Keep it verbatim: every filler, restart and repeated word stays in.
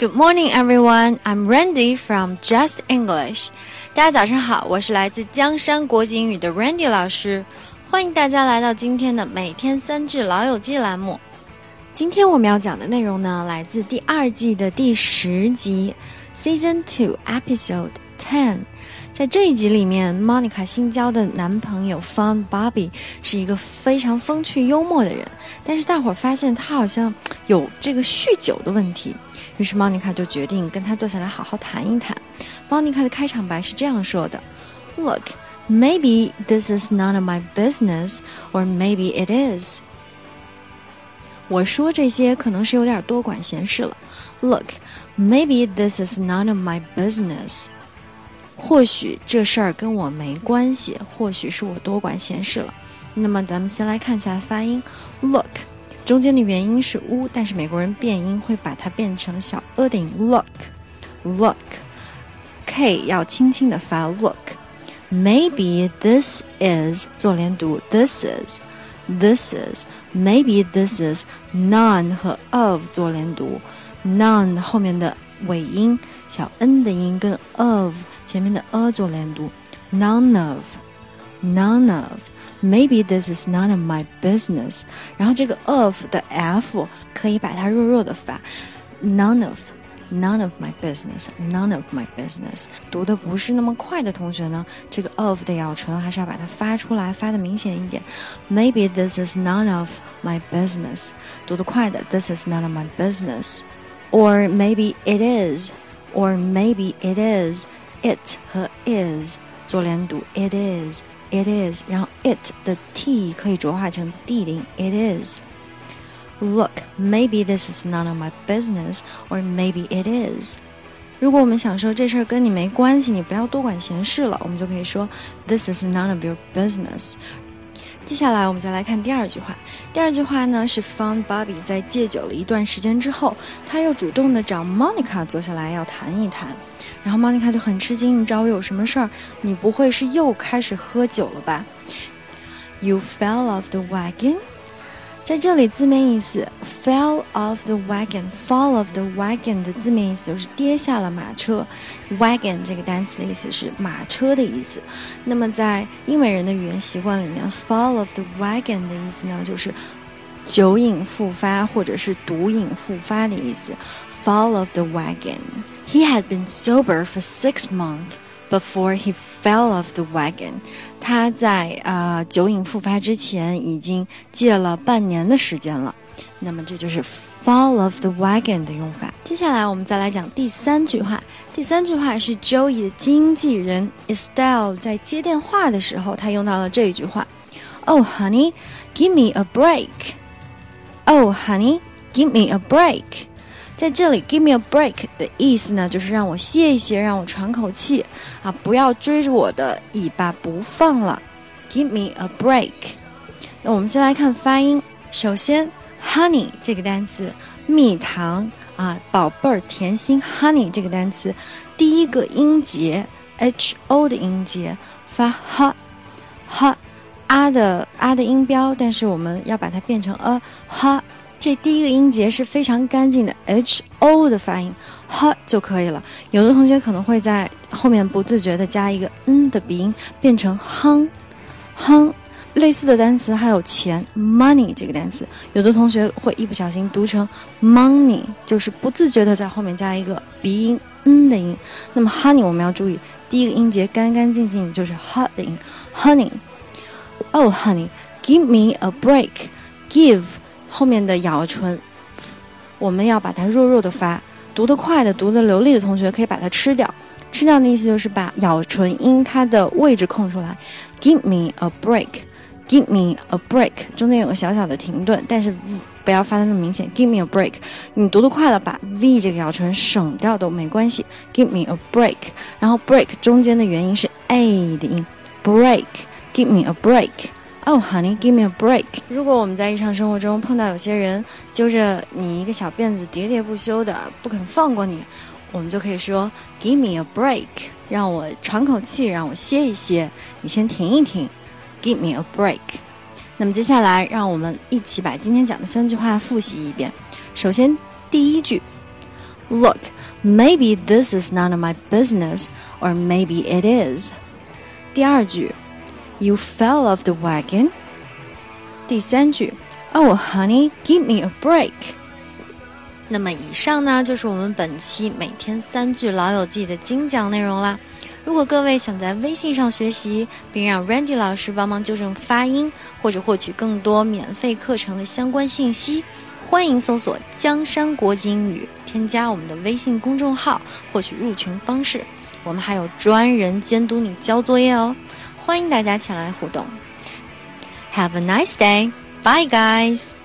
Good morning, everyone. I'm Randy from Just English. 大家早上好，我是来自江山国际英语的 Randy 老师，欢迎大家来到今天的每天三句老友记栏目。今天我们要讲的内容呢，来自第二季的第十集 ，Season Two, Episode Ten。在这一集里面 ，Monica 新交的男朋友 Fun Bobby 是一个非常风趣幽默的人，但是大伙儿发现他好像有这个酗酒的问题。于是 Monica 就决定跟他坐下来好好谈一谈。Monica 的开场白是这样说的 ：“Look, maybe this is none of my business, or maybe it is.” 我说这些可能是有点多管闲事了。Look, maybe this is none of my business. 或许这事儿跟我没关系，或许是我多管闲事了。那么咱们先来看一下发音 ，look。中间的元音是 u， 但是美国人变音会把它变成小 ö 的音 look look k 要轻轻的发 look。 Maybe this is 做连读 this is this is maybe this is none 和 of 做连读 none 后面的尾音小 n 的音跟 of 前面的 ö 做连读 none of none of Maybe this is none of my business. 然后这个 of 的 f 可以把它弱弱的发 ，none of, none of my business, none of my business. 读的不是那么快的同学呢，这个 of 的咬唇还是要把它发出来，发的明显一点。Maybe this is none of my business. 读的快的 ，this is none of my business. Or maybe it is. Or maybe it is. It 和 is 做连读 ，it is.It is, 然后 it 的 t 可以浊化成 d 的音 It is. Look, maybe this is none of my business, or maybe it is. 如果我们想说这事儿跟你没关系，你不要多管闲事了，我们就可以说 This is none of your business. 接下来我们再来看第二句话。第二句话呢是 Fun Bobby 在戒酒了一段时间之后，他又主动的找 Monica 坐下来要谈一谈。然后 Monica 就很吃惊，你找我有什么事儿？你不会是又开始喝酒了吧 ？You fell off the wagon。在这里字面意思 ，fell off the wagon，fall off the wagon 的字面意思就是跌下了马车。wagon 这个单词的意思是马车的意思。那么在英美人的语言习惯里面 ，fall off the wagon 的意思呢，就是酒瘾复发或者是毒瘾复发的意思。fall off the wagon.He had been sober for six months before he fell off the wagon. 他在呃酒瘾复发之前已经戒了半年的时间了。那么这就是 fall off the wagon 的用法。接下来我们再来讲第三句话。第三句话是 Joey 的经纪人 Estelle 在接电话的时候，他用到了这一句话 ：“Oh, honey, give me a break. Oh, honey, give me a break.”在这里 give me a break 的意思呢，就是让我歇一歇，让我喘口气啊，不要追着我的尾巴不放了。give me a break。 那我们先来看发音，首先 honey 这个单词，蜜糖啊，宝贝儿，甜心 honey 这个单词，第一个音节 ho 的音节发 h h a 的 a 的音标，但是我们要把它变成 a h。这第一个音节是非常干净的 ho 的发音 h 就可以了。有的同学可能会在后面不自觉的加一个 n 的鼻音，变成 hung hung。 类似的单词还有钱 money 这个单词，有的同学会一不小心读成 money， 就是不自觉的在后面加一个鼻音 n 的音。那么 honey 我们要注意，第一个音节干干净净就是 h 的音 honey。 Oh honey, give me a break. Give后面的咬唇我们要把它弱弱的发，读得快的读得流利的同学可以把它吃掉，吃掉的意思就是把咬唇音它的位置空出来。 give me a break, give me a break 中间有个小小的停顿，但是不要发得那么明显。 give me a break 你读得快了把 v 这个咬唇省掉都没关系。 give me a break， 然后 break 中间的元音是 a 的音 break。 give me a break。Oh, honey, give me a break. 如果我们在日常生活中碰到有些人揪着你一个小辫子喋喋不休的不肯放过你，我们就可以说 give me a break， 让我喘口气，让我歇一歇，你先停一停。 give me a break。 那么接下来让我们一起把今天讲的三句话复习一遍。首先第一句 Look, maybe this is none of my business, or maybe it is. 第二句 You fell off the wagon. 第三句 Oh, honey, give me a break. 那么以上呢，就是我们本期每天三句老友记的精讲内容啦。如果各位想在微信上学习，并让 Randy 老师帮忙纠正发音，或者获取更多免费课程的相关信息，欢迎搜索江山国际英语，添加我们的微信公众号，获取入群方式。我们还有专人监督你交作业哦，欢迎大家前来互动。Have a nice day. Bye, guys.